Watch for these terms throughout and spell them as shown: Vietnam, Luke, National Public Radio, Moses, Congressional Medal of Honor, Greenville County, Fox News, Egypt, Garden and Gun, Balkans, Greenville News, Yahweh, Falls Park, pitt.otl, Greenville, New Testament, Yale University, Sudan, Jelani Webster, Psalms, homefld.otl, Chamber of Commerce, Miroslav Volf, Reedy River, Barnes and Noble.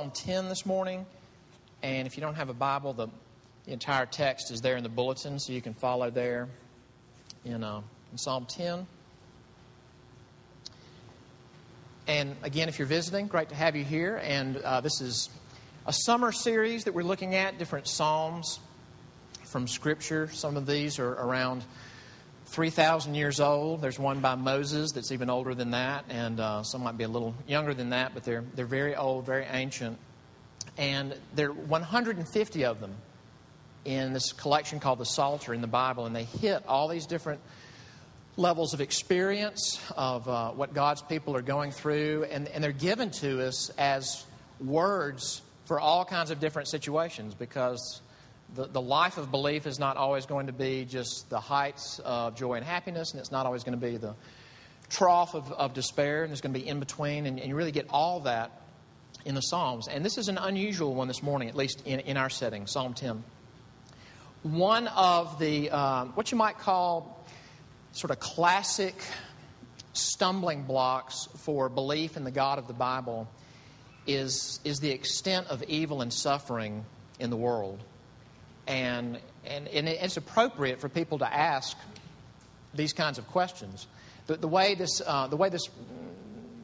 on 10 this morning. And if you don't have a Bible, the entire text is there in the bulletin, so you can follow there in Psalm 10. And again, if you're visiting, great to have you here. And this is a summer series that we're looking at, different psalms from Scripture. Some of these are around 3,000 years old. There's one by Moses that's even older than that, and some might be a little younger than that, but they're very old, very ancient. And there are 150 of them in this collection called the Psalter in the Bible, and they hit all these different levels of experience of what God's people are going through, and they're given to us as words for all kinds of different situations, because the life of belief is not always going to be just the heights of joy and happiness, and it's not always going to be the trough of despair, and there's going to be in between, and you really get all that in the Psalms. And this is an unusual one this morning, at least in our setting, Psalm 10. One of the, what you might call sort of classic stumbling blocks for belief in the God of the Bible is the extent of evil and suffering in the world. And it's appropriate for people to ask these kinds of questions. The way this,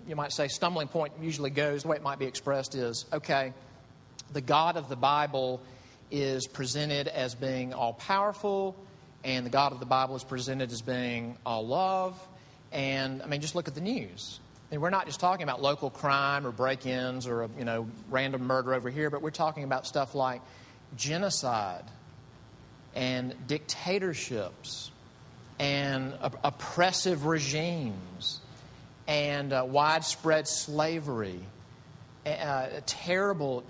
you might say, stumbling point usually goes, the way it might be expressed is, okay, the God of the Bible is presented as being all-powerful, and the God of the Bible is presented as being all-love. And, I mean, just look at the news. I mean, we're not just talking about local crime or break-ins or, random murder over here, but we're talking about stuff like genocide and dictatorships and oppressive regimes and widespread slavery, terrible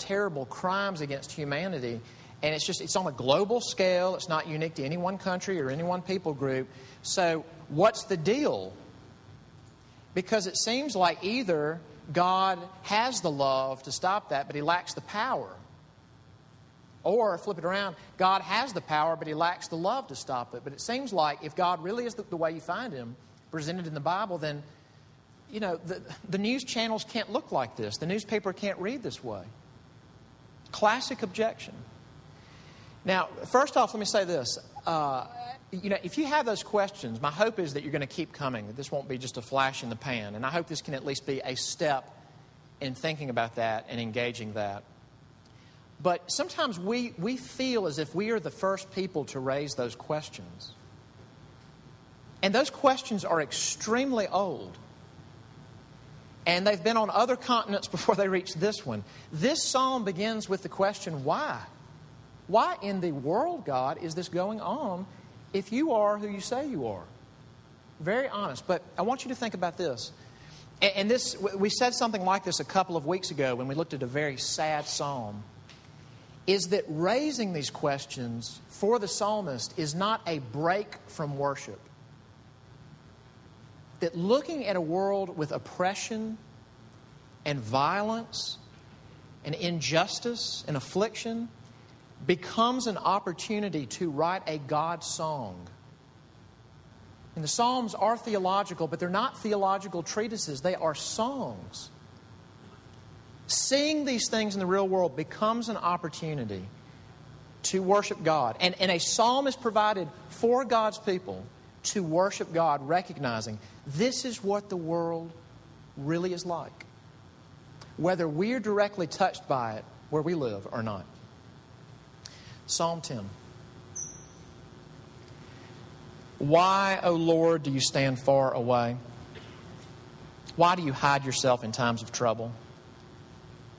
crimes against humanity. And it's on a global scale. It's not unique to any one country or any one people group. So what's the deal? Because it seems like either God has the love to stop that, but he lacks the power. Or, flip it around, God has the power, but he lacks the love to stop it. But it seems like if God really is the way you find him, presented in the Bible, then, the news channels can't look like this. The newspaper can't read this way. Classic objection. Now, first off, let me say this. If you have those questions, my hope is that you're going to keep coming, that this won't be just a flash in the pan. And I hope this can at least be a step in thinking about that and engaging that. But sometimes we feel as if we are the first people to raise those questions. And those questions are extremely old. And they've been on other continents before they reach this one. This psalm begins with the question, why? Why in the world, God, is this going on if you are who you say you are? Very honest. But I want you to think about this. And this, we said something like this a couple of weeks ago when we looked at a very sad psalm. Is that raising these questions for the psalmist is not a break from worship. That looking at a world with oppression and violence and injustice and affliction becomes an opportunity to write a God song. And the Psalms are theological, but they're not theological treatises. They are songs. Seeing these things in the real world becomes an opportunity to worship God. And a psalm is provided for God's people to worship God, recognizing this is what the world really is like, whether we're directly touched by it where we live or not. Psalm 10. Why, O Lord, do you stand far away? Why do you hide yourself in times of trouble?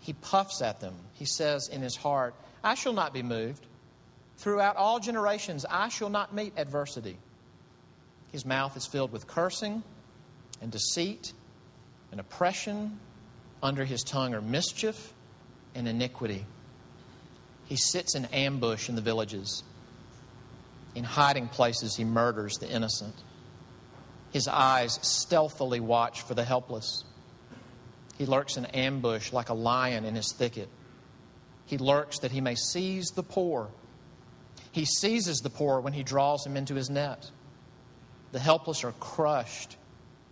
he puffs at them. He says in his heart, I shall not be moved. Throughout all generations, I shall not meet adversity. His mouth is filled with cursing and deceit and oppression. Under his tongue are mischief and iniquity. He sits in ambush in the villages. In hiding places, he murders the innocent. His eyes stealthily watch for the helpless. He lurks in ambush like a lion in his thicket. He lurks that he may seize the poor. He seizes the poor when he draws him into his net. The helpless are crushed,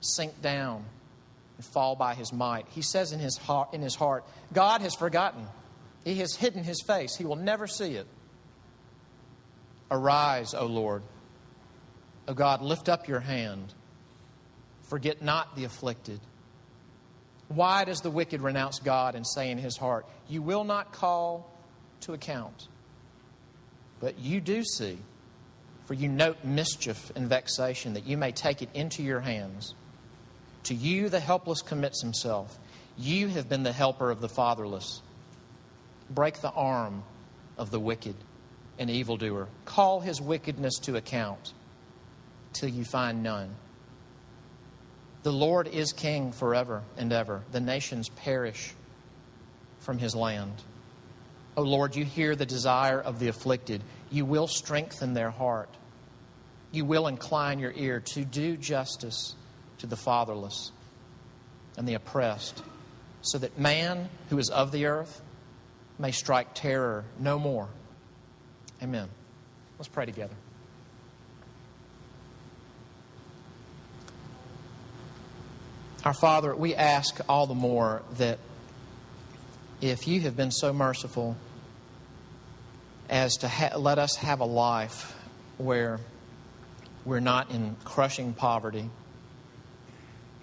sink down, and fall by his might. He says in his heart, God has forgotten. He has hidden his face. He will never see it. Arise, O Lord. O God, lift up your hand. Forget not the afflicted. Why does the wicked renounce God and say in his heart, you will not call to account? But you do see, for you note mischief and vexation, that you may take it into your hands. To you the helpless commits himself. You have been the helper of the fatherless. Break the arm of the wicked and evildoer. Call his wickedness to account till you find none. The Lord is king forever and ever. The nations perish from his land. O Lord, you hear the desire of the afflicted. You will strengthen their heart. You will incline your ear to do justice to the fatherless and the oppressed, so that man who is of the earth may strike terror no more. Amen. Let's pray together. Our Father, we ask all the more that if you have been so merciful as to let us have a life where we're not in crushing poverty,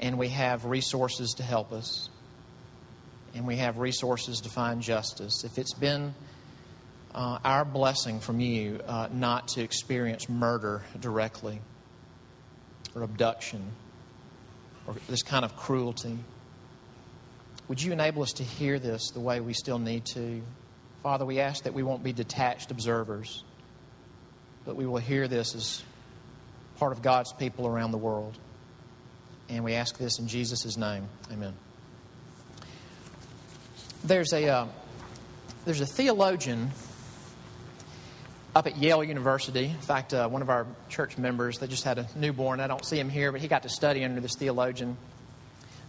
and we have resources to help us, and we have resources to find justice. If it's been our blessing from you not to experience murder directly, or abduction, or this kind of cruelty, would you enable us to hear this the way we still need to? Father, we ask that we won't be detached observers, but we will hear this as part of God's people around the world. And we ask this in Jesus' name. Amen. There's a theologian up at Yale University. In fact, one of our church members, they just had a newborn. I don't see him here, but he got to study under this theologian.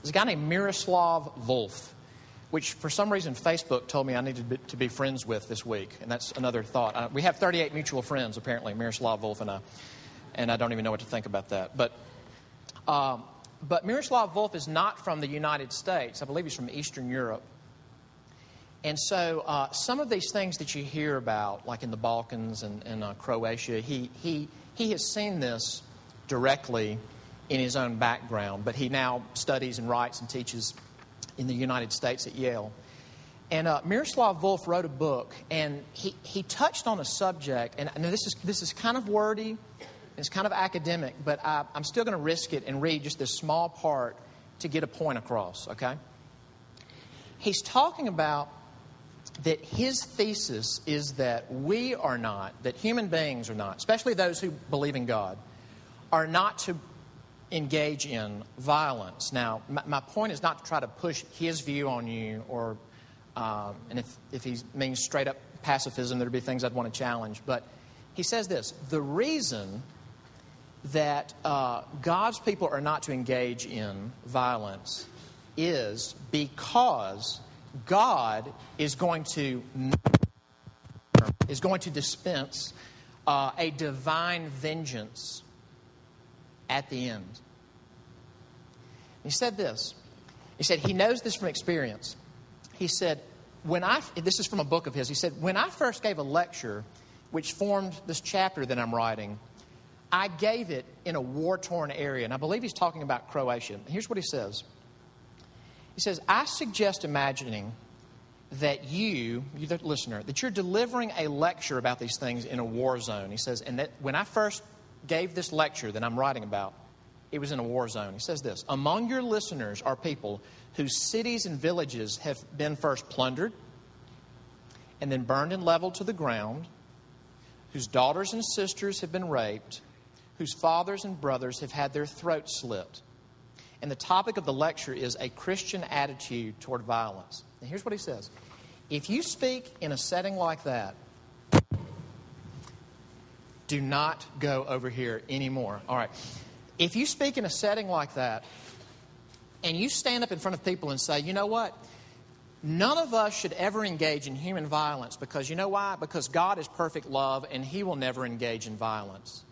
There's a guy named Miroslav Volf, which for some reason Facebook told me I needed to be friends with this week. And that's another thought. We have 38 mutual friends, apparently, Miroslav Volf and I. And I don't even know what to think about that. But Miroslav Volf is not from the United States. I believe he's from Eastern Europe. And so some of these things that you hear about, like in the Balkans and Croatia, he has seen this directly in his own background, but he now studies and writes and teaches in the United States at Yale. And Miroslav Volf wrote a book, and he touched on a subject, and this is kind of wordy, it's kind of academic, but I'm still going to risk it and read just this small part to get a point across, okay? He's talking about that his thesis is that we are not, that human beings are not, especially those who believe in God, are not to engage in violence. Now, my point is not to try to push his view on you, or and if he means straight up pacifism, there'd be things I'd want to challenge. But he says this: the reason that God's people are not to engage in violence is because God is going to dispense a divine vengeance at the end. He said this. He said, he knows this from experience. He said, this is from a book of his. He said, when I first gave a lecture, which formed this chapter that I'm writing, I gave it in a war-torn area. And I believe he's talking about Croatia. Here's what he says. He says, I suggest imagining that you the listener, that you're delivering a lecture about these things in a war zone. He says, and that when I first gave this lecture that I'm writing about, it was in a war zone. He says this: among your listeners are people whose cities and villages have been first plundered and then burned and leveled to the ground, whose daughters and sisters have been raped, whose fathers and brothers have had their throats slit. And the topic of the lecture is a Christian attitude toward violence. And here's what he says. If you speak in a setting like that, do not go over here anymore. All right. If you speak in a setting like that, and you stand up in front of people and say, you know what? None of us should ever engage in human violence because you know why? Because God is perfect love and He will never engage in violence.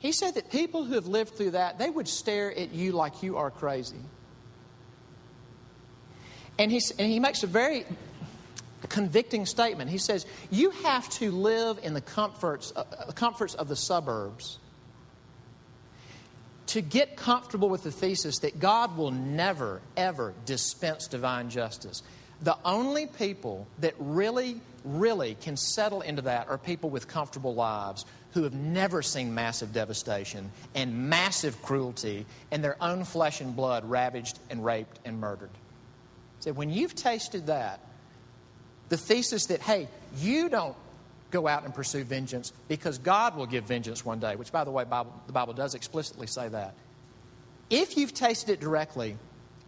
He said that people who have lived through that, they would stare at you like you are crazy. And he makes a very convicting statement. He says, you have to live in the comforts of the suburbs to get comfortable with the thesis that God will never, ever dispense divine justice. The only people that really, really can settle into that are people with comfortable lives who have never seen massive devastation and massive cruelty and their own flesh and blood ravaged and raped and murdered. So when you've tasted that, the thesis that, hey, you don't go out and pursue vengeance because God will give vengeance one day, which, by the way, the Bible does explicitly say that. If you've tasted it directly,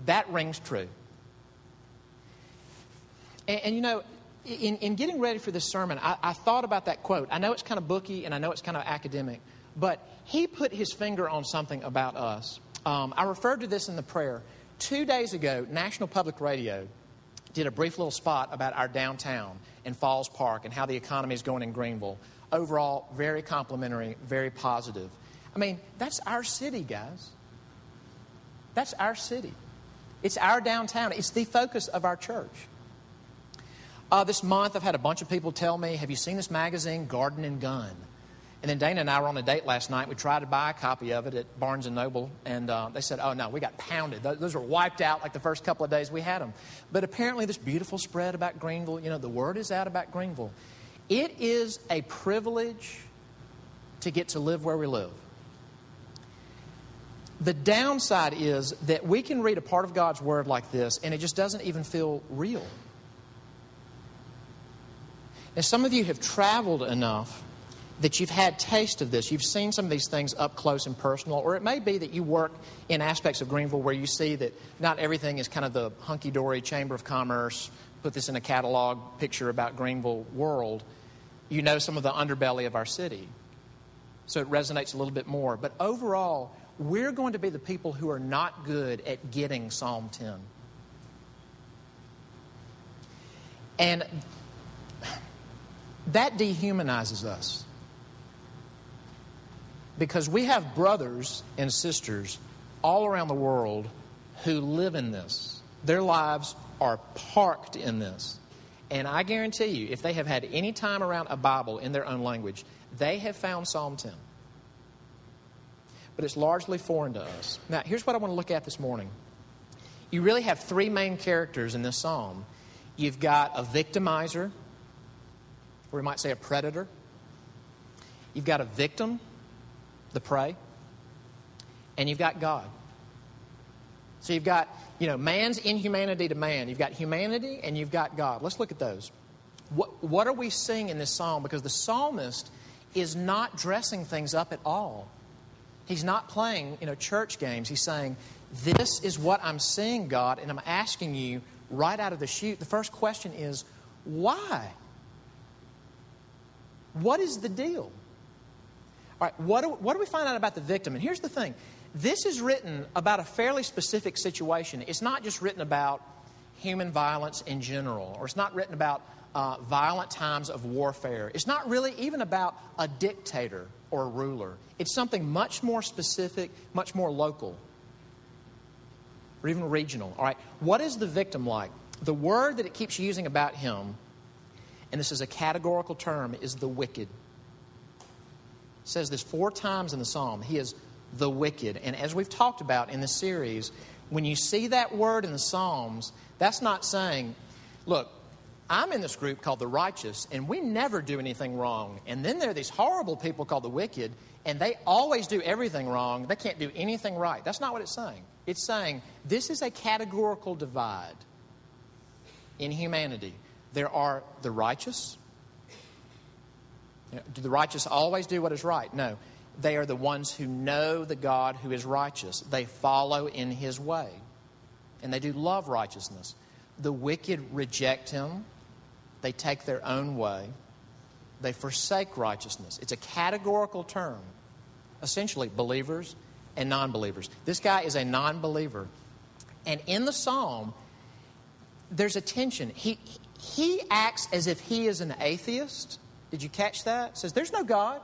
that rings true. And you know, in getting ready for this sermon, I thought about that quote. I know it's kind of booky and I know it's kind of academic, but he put his finger on something about us. I referred to this in the prayer. 2 days ago, National Public Radio did a brief little spot about our downtown in Falls Park and how the economy is going in Greenville. Overall, very complimentary, very positive. I mean, that's our city, guys. That's our city. It's our downtown. It's the focus of our church. This month, I've had a bunch of people tell me, have you seen this magazine, Garden and Gun? And then Dana and I were on a date last night. We tried to buy a copy of it at Barnes and Noble. And they said, oh, no, we got pounded. Those were wiped out like the first couple of days we had them. But apparently this beautiful spread about Greenville, you know, the word is out about Greenville. It is a privilege to get to live where we live. The downside is that we can read a part of God's word like this, and it just doesn't even feel real. Now, some of you have traveled enough that you've had taste of this. You've seen some of these things up close and personal. Or it may be that you work in aspects of Greenville where you see that not everything is kind of the hunky-dory Chamber of Commerce, put this in a catalog picture about Greenville world. You know some of the underbelly of our city. So it resonates a little bit more. But overall, we're going to be the people who are not good at getting Psalm 10. And that dehumanizes us. Because we have brothers and sisters all around the world who live in this. Their lives are parked in this. And I guarantee you, if they have had any time around a Bible in their own language, they have found Psalm 10. But it's largely foreign to us. Now, here's what I want to look at this morning. You really have three main characters in this psalm. You've got a victimizer, or we might say a predator. You've got a victim, the prey, and you've got God. So you've got, you know, man's inhumanity to man. You've got humanity and you've got God. Let's look at those. What are we seeing in this psalm? Because the psalmist is not dressing things up at all. He's not playing, you know, church games. He's saying, this is what I'm seeing, God, and I'm asking you right out of the chute. The first question is, why? What is the deal? All right, what do we find out about the victim? And here's the thing. This is written about a fairly specific situation. It's not just written about human violence in general, or it's not written about violent times of warfare. It's not really even about a dictator or a ruler. It's something much more specific, much more local, or even regional. All right, what is the victim like? The word that it keeps using about him, and this is a categorical term, is the wicked. It says this 4 times in the psalm. He is the wicked. And as we've talked about in this series, when you see that word in the Psalms, that's not saying, look, I'm in this group called the righteous, and we never do anything wrong. And then there are these horrible people called the wicked, and they always do everything wrong. They can't do anything right. That's not what it's saying. It's saying this is a categorical divide in humanity. There are the righteous. Do the righteous always do what is right? No. They are the ones who know the God who is righteous. They follow in His way. And they do love righteousness. The wicked reject him. They take their own way. They forsake righteousness. It's a categorical term. Essentially, believers and non-believers. This guy is a non-believer. And in the psalm, there's a tension. He acts as if he is an atheist. Did you catch that? It says, there's no God.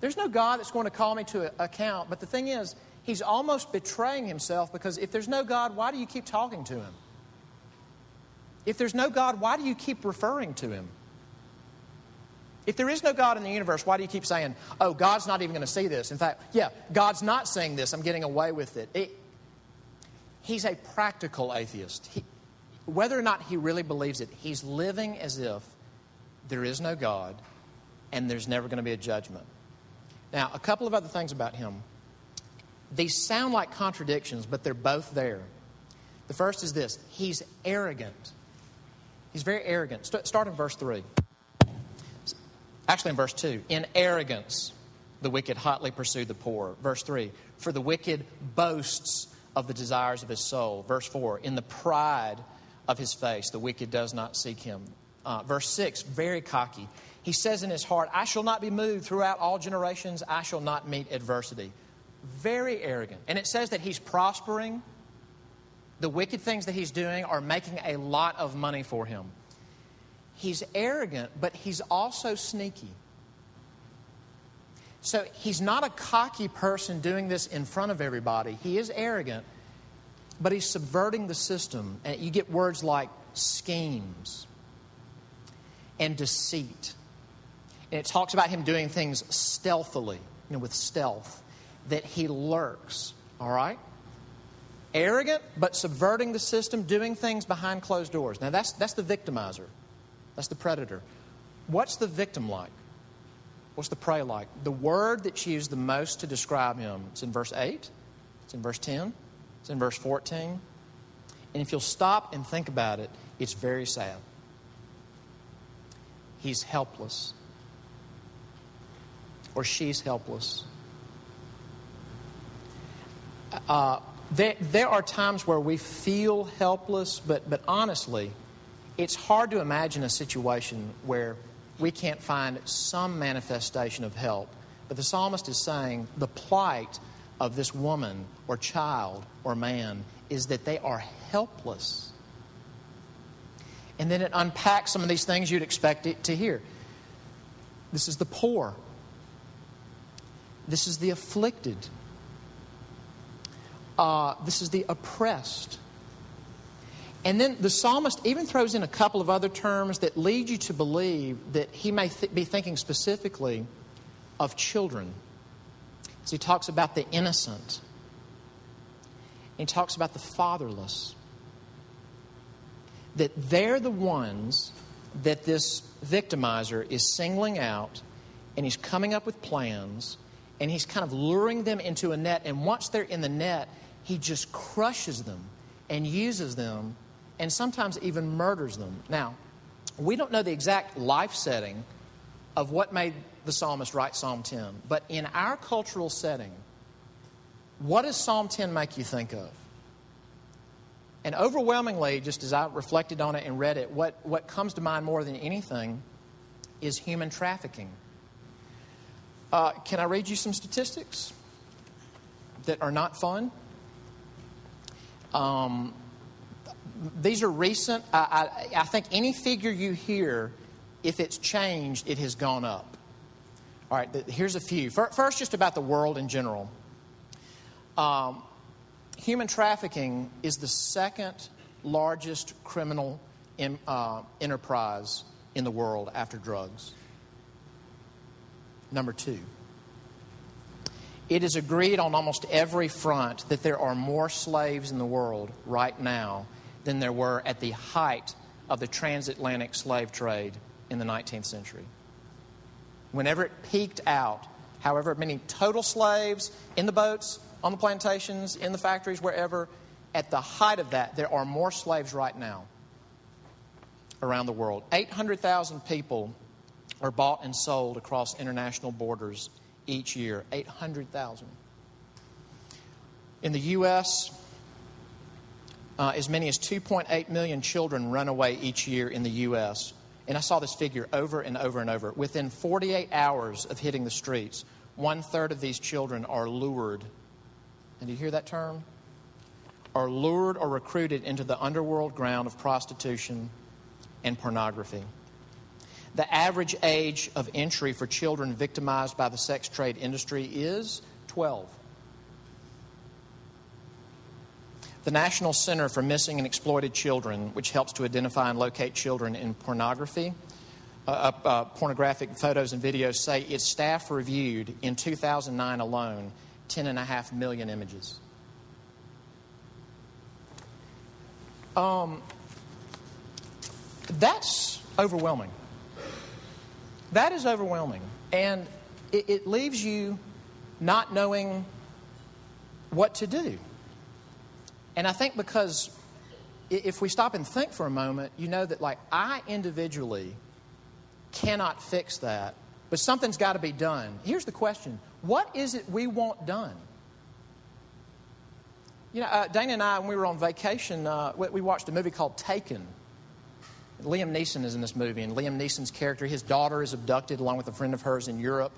There's no God that's going to call me to account. But the thing is, he's almost betraying himself, because if there's no God, why do you keep talking to him? If there's no God, why do you keep referring to him? If there is no God in the universe, why do you keep saying, oh, God's not even going to see this? In fact, yeah, God's not seeing this. I'm getting away with it. He's a practical atheist. Whether or not he really believes it, he's living as if there is no God and there's never going to be a judgment. Now, a couple of other things about him. These sound like contradictions, but they're both there. The first is this. He's arrogant. He's very arrogant. Start in verse 3. Actually, in verse 2, in arrogance, the wicked hotly pursue the poor. Verse 3, for the wicked boasts of the desires of his soul. Verse 4, in the pride of his face, the wicked does not seek him. Verse 6, very cocky. He says in his heart, I shall not be moved throughout all generations. I shall not meet adversity. Very arrogant. And it says that he's prospering. The wicked things that he's doing are making a lot of money for him. He's arrogant, but he's also sneaky. So he's not a cocky person doing this in front of everybody. He is arrogant, but he's subverting the system. And you get words like schemes and deceit. And it talks about him doing things stealthily, with stealth, that he lurks, all right? Arrogant, but subverting the system, doing things behind closed doors. Now, that's the victimizer. That's the predator. What's the victim like? What's the prey like? The word that's used the most to describe him, it's in verse 8, it's in verse 10, it's in verse 14. And if you'll stop and think about it, it's very sad. He's helpless. Or she's helpless. There are times where we feel helpless, but honestly, it's hard to imagine a situation where we can't find some manifestation of help. But the psalmist is saying the plight of this woman or child or man is that they are helpless. And then it unpacks some of these things you'd expect it to hear. This is the poor. This is the afflicted. This is the oppressed. And then the psalmist even throws in a couple of other terms that lead you to believe that he may be thinking specifically of children. So he talks about the innocent. He talks about the fatherless. That they're the ones that this victimizer is singling out, and he's coming up with plans, and he's kind of luring them into a net. And once they're in the net, he just crushes them and uses them, and sometimes even murders them. Now, we don't know the exact life setting of what made the psalmist write Psalm 10. But in our cultural setting, what does Psalm 10 make you think of? And overwhelmingly, just as I reflected on it and read it, what comes to mind more than anything is human trafficking. Can I read you some statistics that are not fun? These are recent. I think any figure you hear, if it's changed, it has gone up. All right, here's a few. First, just about the world in general. Human trafficking is the second largest criminal enterprise in the world after drugs. Number two. It is agreed on almost every front that there are more slaves in the world right now than there were at the height of the transatlantic slave trade in the 19th century. Whenever it peaked out, however many total slaves in the boats, on the plantations, in the factories, wherever, at the height of that, there are more slaves right now around the world. 800,000 people are bought and sold across international borders each year, 800,000. In the U.S., as many as 2.8 million children run away each year in the U.S. And I saw this figure over and over and over. Within 48 hours of hitting the streets, one-third of these children are lured. And do you hear that term? Are lured or recruited into the underworld ground of prostitution and pornography. The average age of entry for children victimized by the sex trade industry is 12. The National Center for Missing and Exploited Children, which helps to identify and locate children in pornography, pornographic photos and videos, say its staff reviewed in 2009 alone 10.5 million images. That's overwhelming. That is overwhelming. And it leaves you not knowing what to do. And I think because if we stop and think for a moment, you know that, like, I individually cannot fix that, but something's got to be done. Here's the question. What is it we want done? You know, Dana and I, when we were on vacation, we watched a movie called Taken. Liam Neeson is in this movie, and Liam Neeson's character, his daughter is abducted along with a friend of hers in Europe,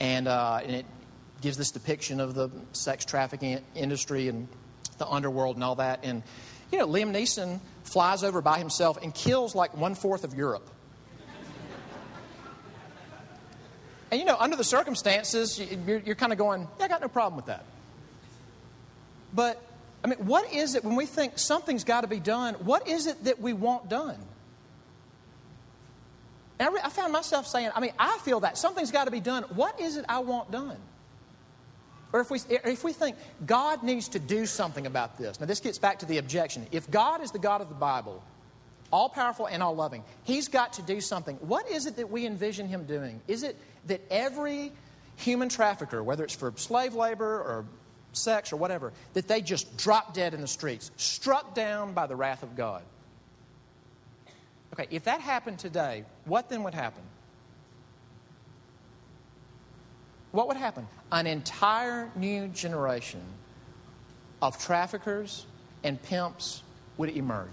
and it gives this depiction of the sex trafficking industry and the underworld and all that. And, you know, Liam Neeson flies over by himself and kills like one-fourth of Europe. And, you know, under the circumstances, you're kind of going, yeah, I got no problem with that. But, I mean, what is it when we think something's got to be done, what is it that we want done? And I found myself saying, I mean, I feel that. Something's got to be done. What is it I want done? Or if we think God needs to do something about this. Now, this gets back to the objection. If God is the God of the Bible, all-powerful and all-loving, He's got to do something. What is it that we envision Him doing? Is it that every human trafficker, whether it's for slave labor or sex or whatever, that they just drop dead in the streets, struck down by the wrath of God? Okay, if that happened today, what then would happen? What would happen? An entire new generation of traffickers and pimps would emerge.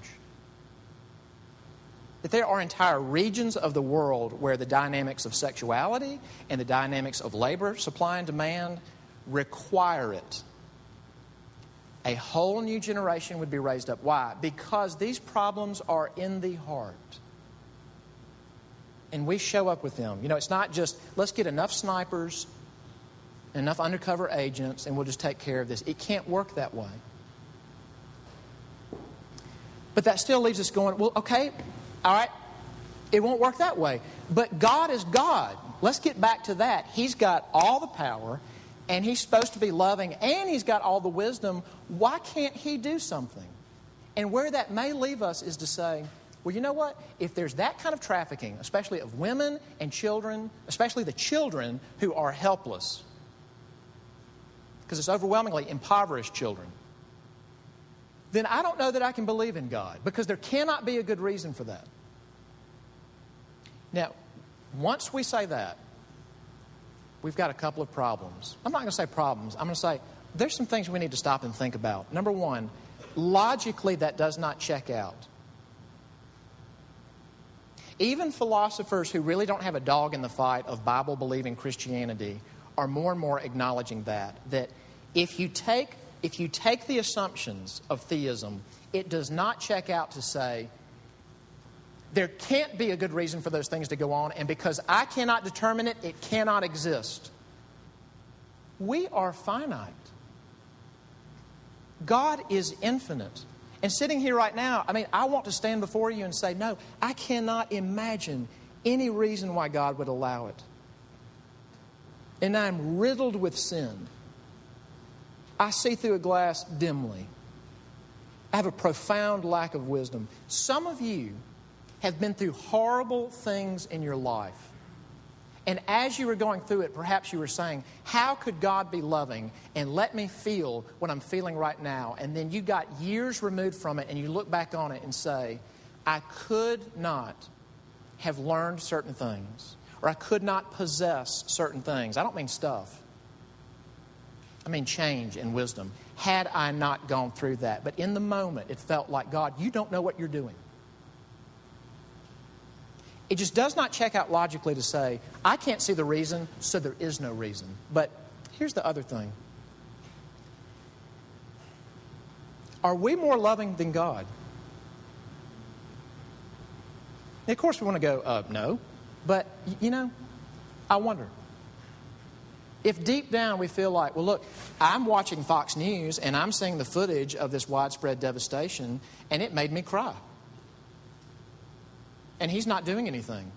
That there are entire regions of the world where the dynamics of sexuality and the dynamics of labor, supply and demand, require it. A whole new generation would be raised up. Why? Because these problems are in the heart. And we show up with them. You know, it's not just, let's get enough snipers, enough undercover agents, and we'll just take care of this. It can't work that way. But that still leaves us going, well, okay, all right, it won't work that way. But God is God. Let's get back to that. He's got all the power, and He's supposed to be loving, and He's got all the wisdom. Why can't He do something? And where that may leave us is to say, well, you know what? If there's that kind of trafficking, especially of women and children, especially the children who are helpless, because it's overwhelmingly impoverished children, then I don't know that I can believe in God, because there cannot be a good reason for that. Now, once we say that, we've got a couple of problems. I'm not going to say problems. I'm going to say there's some things we need to stop and think about. Number one, logically that does not check out. Even philosophers who really don't have a dog in the fight of Bible-believing Christianity are more and more acknowledging that if you take the assumptions of theism, it does not check out to say there can't be a good reason for those things to go on, and because I cannot determine it, it cannot exist. We are finite. God is infinite. And sitting here right now, I mean, I want to stand before you and say, no, I cannot imagine any reason why God would allow it. And I'm riddled with sin. I see through a glass dimly. I have a profound lack of wisdom. Some of you have been through horrible things in your life. And as you were going through it, perhaps you were saying, how could God be loving and let me feel what I'm feeling right now? And then you got years removed from it, and you look back on it and say, I could not have learned certain things, or I could not possess certain things. I don't mean stuff. I mean change and wisdom. had I not gone through that. But in the moment, it felt like, God, you don't know what you're doing. It just does not check out logically to say, I can't see the reason, so there is no reason. But here's the other thing. Are we more loving than God? And of course, we want to go, no. But, you know, I wonder. If deep down we feel like, well, look, I'm watching Fox News and I'm seeing the footage of this widespread devastation and it made me cry. And he's not doing anything.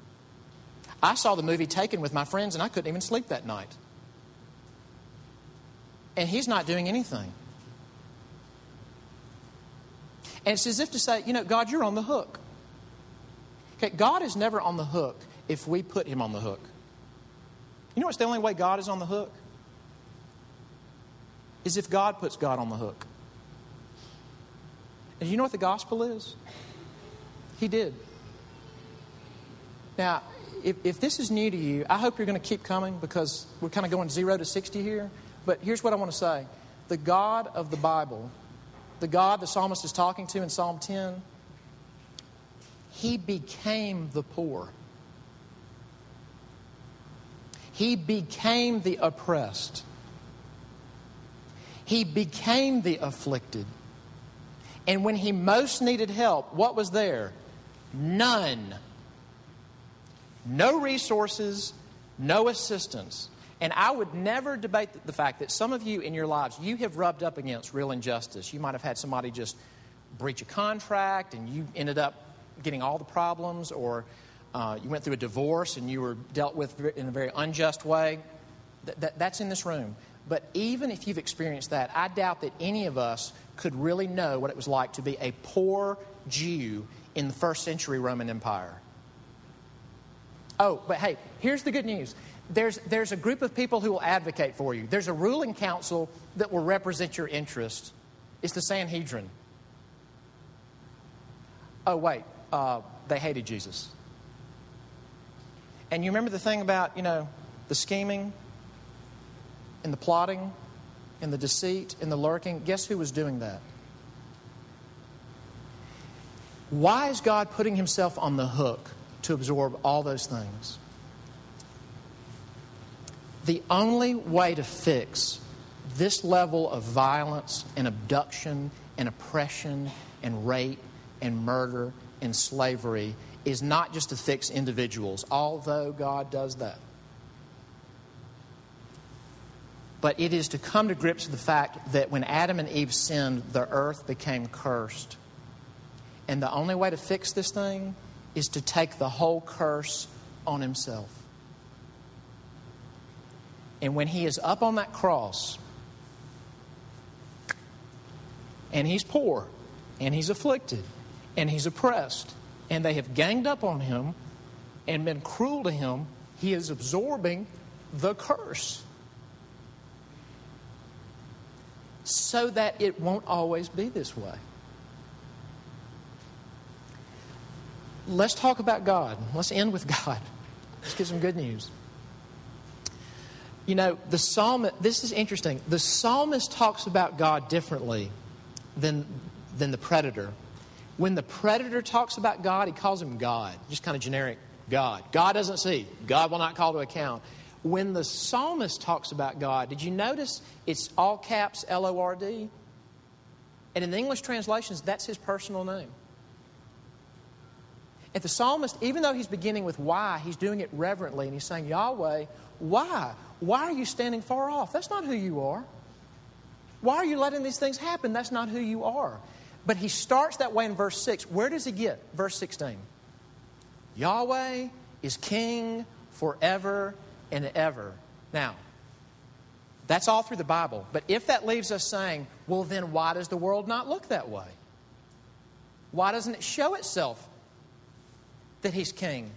I saw the movie Taken with my friends and I couldn't even sleep that night. And he's not doing anything. And it's as if to say, you know, God, you're on the hook. Okay, God is never on the hook if we put him on the hook. You know what's the only way God is on the hook? Is if God puts God on the hook. And you know what the gospel is? He did. Now, if this is new to you, I hope you're going to keep coming because we're kind of going 0 to 60 here. But here's what I want to say. The God of the Bible, the God the psalmist is talking to in Psalm 10, he became the poor. He became the oppressed. He became the afflicted. And when he most needed help, what was there? None. No resources, no assistance. And I would never debate the fact that some of you in your lives, you have rubbed up against real injustice. You might have had somebody just breach a contract and you ended up getting all the problems, or you went through a divorce and you were dealt with in a very unjust way. That's in this room. But even if you've experienced that, I doubt that any of us could really know what it was like to be a poor Jew in the first century Roman Empire. Oh, but hey, here's the good news. There's a group of people who will advocate for you. There's a ruling council that will represent your interests. It's the Sanhedrin. Oh, wait, they hated Jesus. And you remember the thing about, you know, the scheming and the plotting and the deceit and the lurking? Guess who was doing that? Why is God putting himself on the hook to absorb all those things? The only way to fix this level of violence and abduction and oppression and rape and murder and slavery is not just to fix individuals, although God does that. But it is to come to grips with the fact that when Adam and Eve sinned, the earth became cursed. And the only way to fix this thing is to take the whole curse on himself. And when he is up on that cross, and he's poor, and he's afflicted, and he's oppressed, and they have ganged up on him and been cruel to him, he is absorbing the curse so that it won't always be this way. Let's talk about God. Let's end with God. Let's get some good news. You know, the psalmist, this is interesting. The psalmist talks about God differently than the predator. When the predator talks about God, he calls him God. Just kind of generic God. God doesn't see. God will not call to account. When the psalmist talks about God, did you notice it's all caps Lord? And in the English translations, that's his personal name. And the psalmist, even though he's beginning with why, he's doing it reverently. And he's saying, Yahweh, why? Why are you standing far off? That's not who you are. Why are you letting these things happen? That's not who you are. But he starts that way in verse 6. Where does he get? Verse 16. Yahweh is king forever and ever. Now, that's all through the Bible. But if that leaves us saying, well, then why does the world not look that way? Why doesn't it show itself that he's king?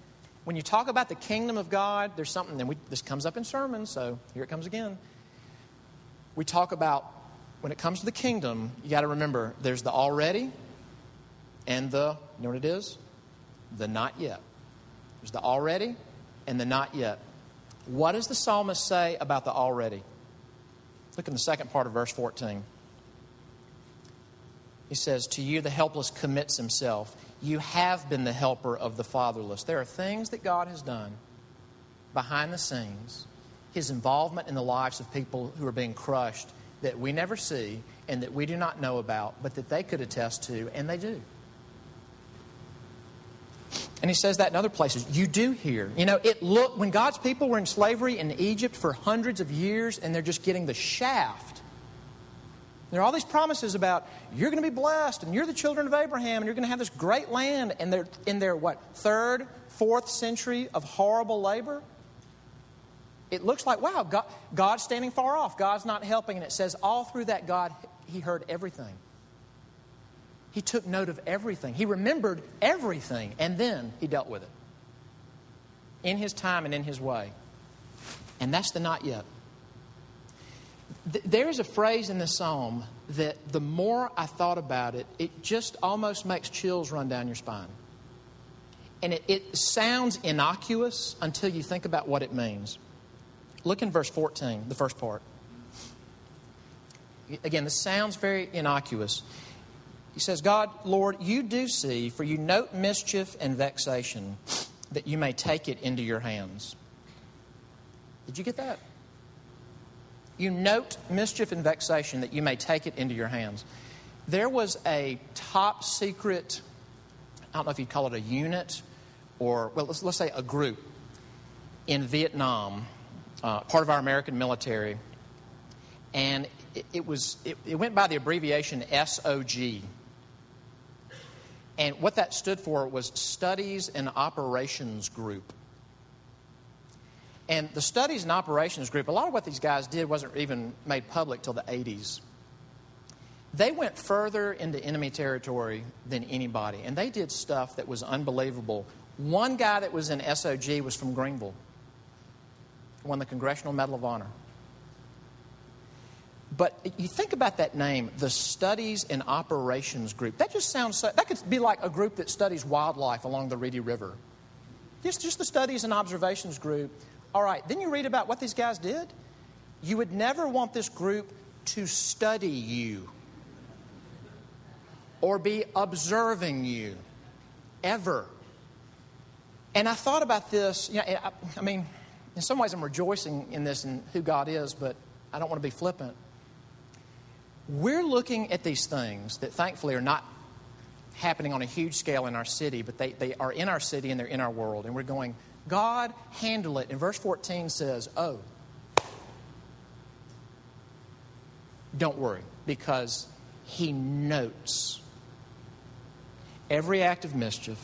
When you talk about the kingdom of God, there's something, and this comes up in sermons, so here it comes again. We talk about, when it comes to the kingdom, you got to remember there's the already and the, you know what it is? The not yet. There's the already and the not yet. What does the psalmist say about the already? Look in the second part of verse 14. He says, to you the helpless commits himself. You have been the helper of the fatherless. There are things that God has done behind the scenes, his involvement in the lives of people who are being crushed that we never see and that we do not know about, but that they could attest to, and they do. And he says that in other places. You do hear. You know, when God's people were in slavery in Egypt for hundreds of years and they're just getting the shaft, there are all these promises about you're going to be blessed and you're the children of Abraham and you're going to have this great land. And they're in their, third, fourth century of horrible labor. It looks like, wow, God's standing far off. God's not helping. And it says all through that, He heard everything. He took note of everything. He remembered everything. And then He dealt with it in His time and in His way. And that's the not yet. There is a phrase in the psalm that the more I thought about it, it just almost makes chills run down your spine. And it sounds innocuous until you think about what it means. Look in verse 14, the first part. Again, this sounds very innocuous. He says, God, Lord, you do see, for you note mischief and vexation, that you may take it into your hands. Did you get that? You note mischief and vexation that you may take it into your hands. There was a top secret, I don't know if you'd call it a unit or, let's say a group in Vietnam, part of our American military. And it went by the abbreviation SOG. And what that stood for was Studies and Operations Group. And the Studies and Operations Group, a lot of what these guys did wasn't even made public till the 80s. They went further into enemy territory than anybody, and they did stuff that was unbelievable. One guy that was in SOG was from Greenville, won the Congressional Medal of Honor. But you think about that name, the Studies and Operations Group. That just sounds that could be like a group that studies wildlife along the Reedy River. Just the Studies and Observations Group. All right, then you read about what these guys did. You would never want this group to study you or be observing you, ever. And I thought about this. You know, I mean, in some ways I'm rejoicing in this and who God is, but I don't want to be flippant. We're looking at these things that thankfully are not happening on a huge scale in our city, but they are in our city and they're in our world. And we're going, God, handle it. And verse 14 says, oh, don't worry, because He notes every act of mischief,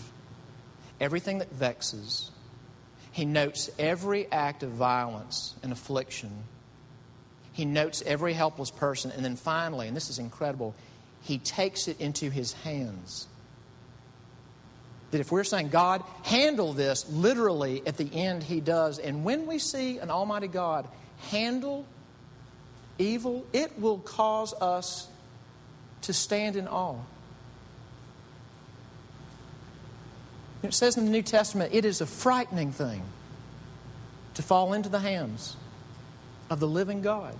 everything that vexes. He notes every act of violence and affliction. He notes every helpless person. And then finally, and this is incredible, He takes it into His hands. That if we're saying, God, handle this, literally at the end He does. And when we see an almighty God handle evil, it will cause us to stand in awe. It says in the New Testament, it is a frightening thing to fall into the hands of the living God.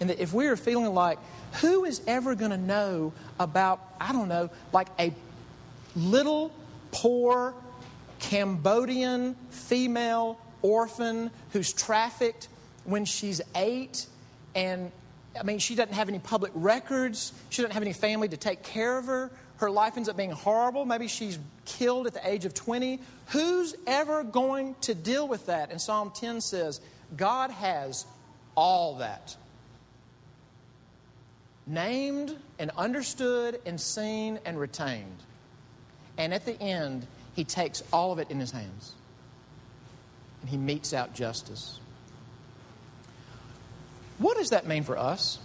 And that if we are feeling like, who is ever going to know about, I don't know, like a little, poor, Cambodian female orphan who's trafficked when she's 8. And, I mean, she doesn't have any public records. She doesn't have any family to take care of her. Her life ends up being horrible. Maybe she's killed at the age of 20. Who's ever going to deal with that? And Psalm 10 says, God has all that named and understood and seen and retained. And at the end, He takes all of it in His hands. And He metes out justice. What does that mean for us?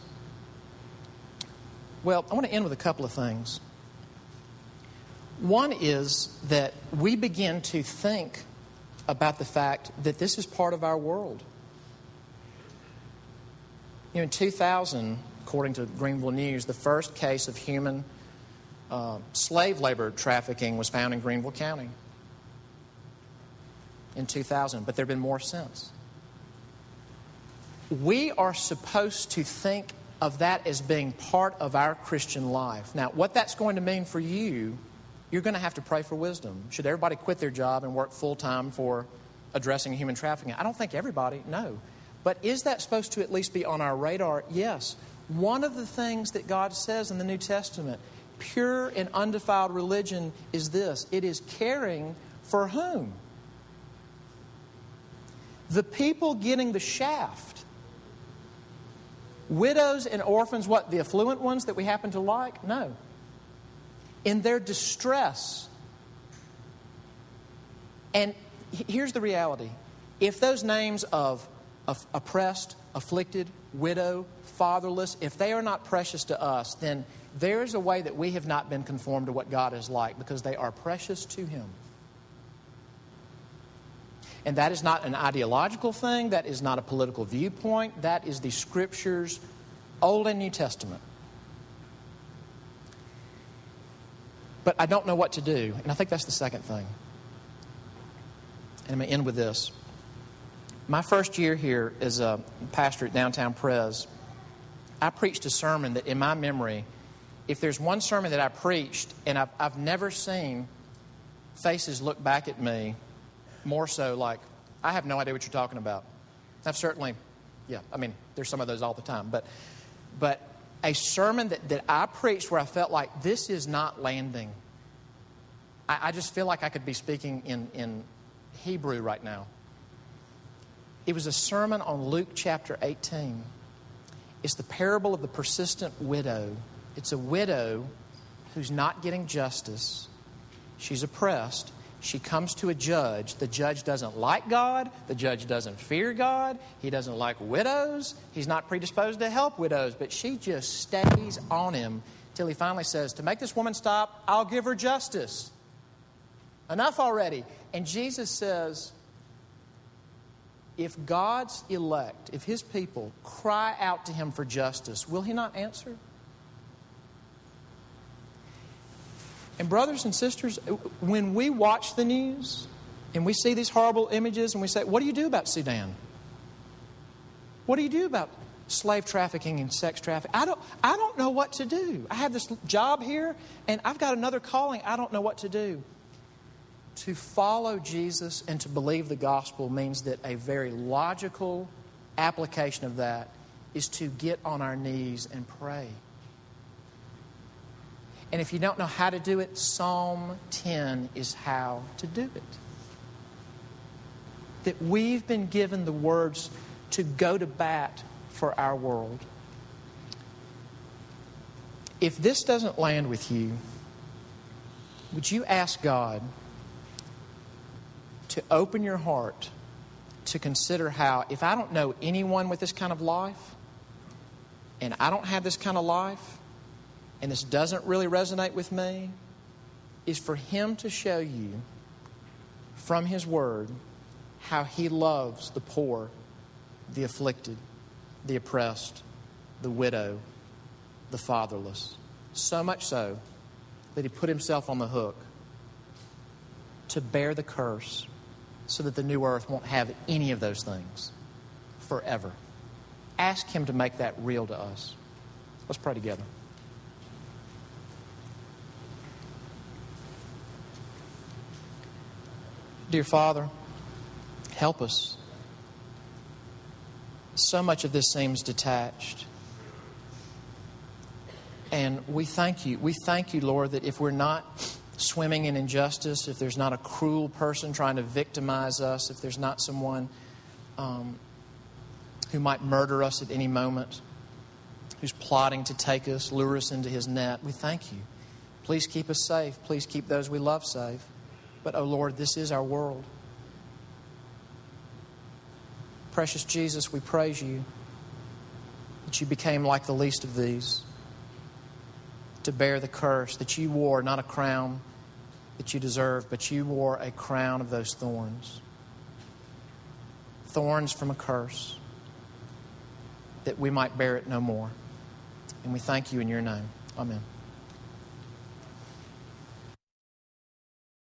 Well, I want to end with a couple of things. One is that we begin to think about the fact that this is part of our world. You know, in 2000, according to Greenville News, the first case of human slave labor trafficking was found in Greenville County in 2000, but there have been more since. We are supposed to think of that as being part of our Christian life. Now, what that's going to mean for you, you're going to have to pray for wisdom. Should everybody quit their job and work full-time for addressing human trafficking? I don't think everybody, no. But is that supposed to at least be on our radar? Yes. One of the things that God says in the New Testament, pure and undefiled religion, is this: it is caring for whom? The people getting the shaft. Widows and orphans, what, the affluent ones that we happen to like? No. In their distress. And here's the reality. If those names of oppressed, afflicted, widow, fatherless, if they are not precious to us, then there is a way that we have not been conformed to what God is like, because they are precious to Him. And that is not an ideological thing. That is not a political viewpoint. That is the Scriptures, Old and New Testament. But I don't know what to do. And I think that's the second thing. And I'm going to end with this. My first year here as a pastor at Downtown Pres, I preached a sermon that, in my memory, if there's one sermon that I preached, and I've never seen faces look back at me more so like, I have no idea what you're talking about. I've certainly, there's some of those all the time. But a sermon that I preached where I felt like this is not landing. I just feel like I could be speaking in Hebrew right now. It was a sermon on Luke chapter 18. It's the parable of the persistent widow. It's a widow who's not getting justice. She's oppressed. She comes to a judge. The judge doesn't like God. The judge doesn't fear God. He doesn't like widows. He's not predisposed to help widows. But she just stays on him till he finally says, to make this woman stop, I'll give her justice. Enough already. And Jesus says, if God's elect, if His people cry out to Him for justice, will He not answer? And brothers and sisters, when we watch the news and we see these horrible images and we say, what do you do about Sudan? What do you do about slave trafficking and sex trafficking? I don't know what to do. I have this job here and I've got another calling. I don't know what to do. To follow Jesus and to believe the gospel means that a very logical application of that is to get on our knees and pray. And if you don't know how to do it, Psalm 10 is how to do it. That we've been given the words to go to bat for our world. If this doesn't land with you, would you ask God to open your heart to consider how, if I don't know anyone with this kind of life, and I don't have this kind of life, and this doesn't really resonate with me, is for Him to show you from His Word how He loves the poor, the afflicted, the oppressed, the widow, the fatherless. So much so that He put Himself on the hook to bear the curse so that the new earth won't have any of those things forever. Ask Him to make that real to us. Let's pray together. Dear Father, help us. So much of this seems detached. And we thank You. We thank You, Lord, that if we're not swimming in injustice, if there's not a cruel person trying to victimize us, if there's not someone who might murder us at any moment, who's plotting to take us, lure us into his net, we thank You. Please keep us safe. Please keep those we love safe. But, oh Lord, this is our world. Precious Jesus, we praise You that You became like the least of these to bear the curse, that You wore not a crown that You deserved, but You wore a crown of those thorns. Thorns from a curse, that we might bear it no more. And we thank You in Your name. Amen.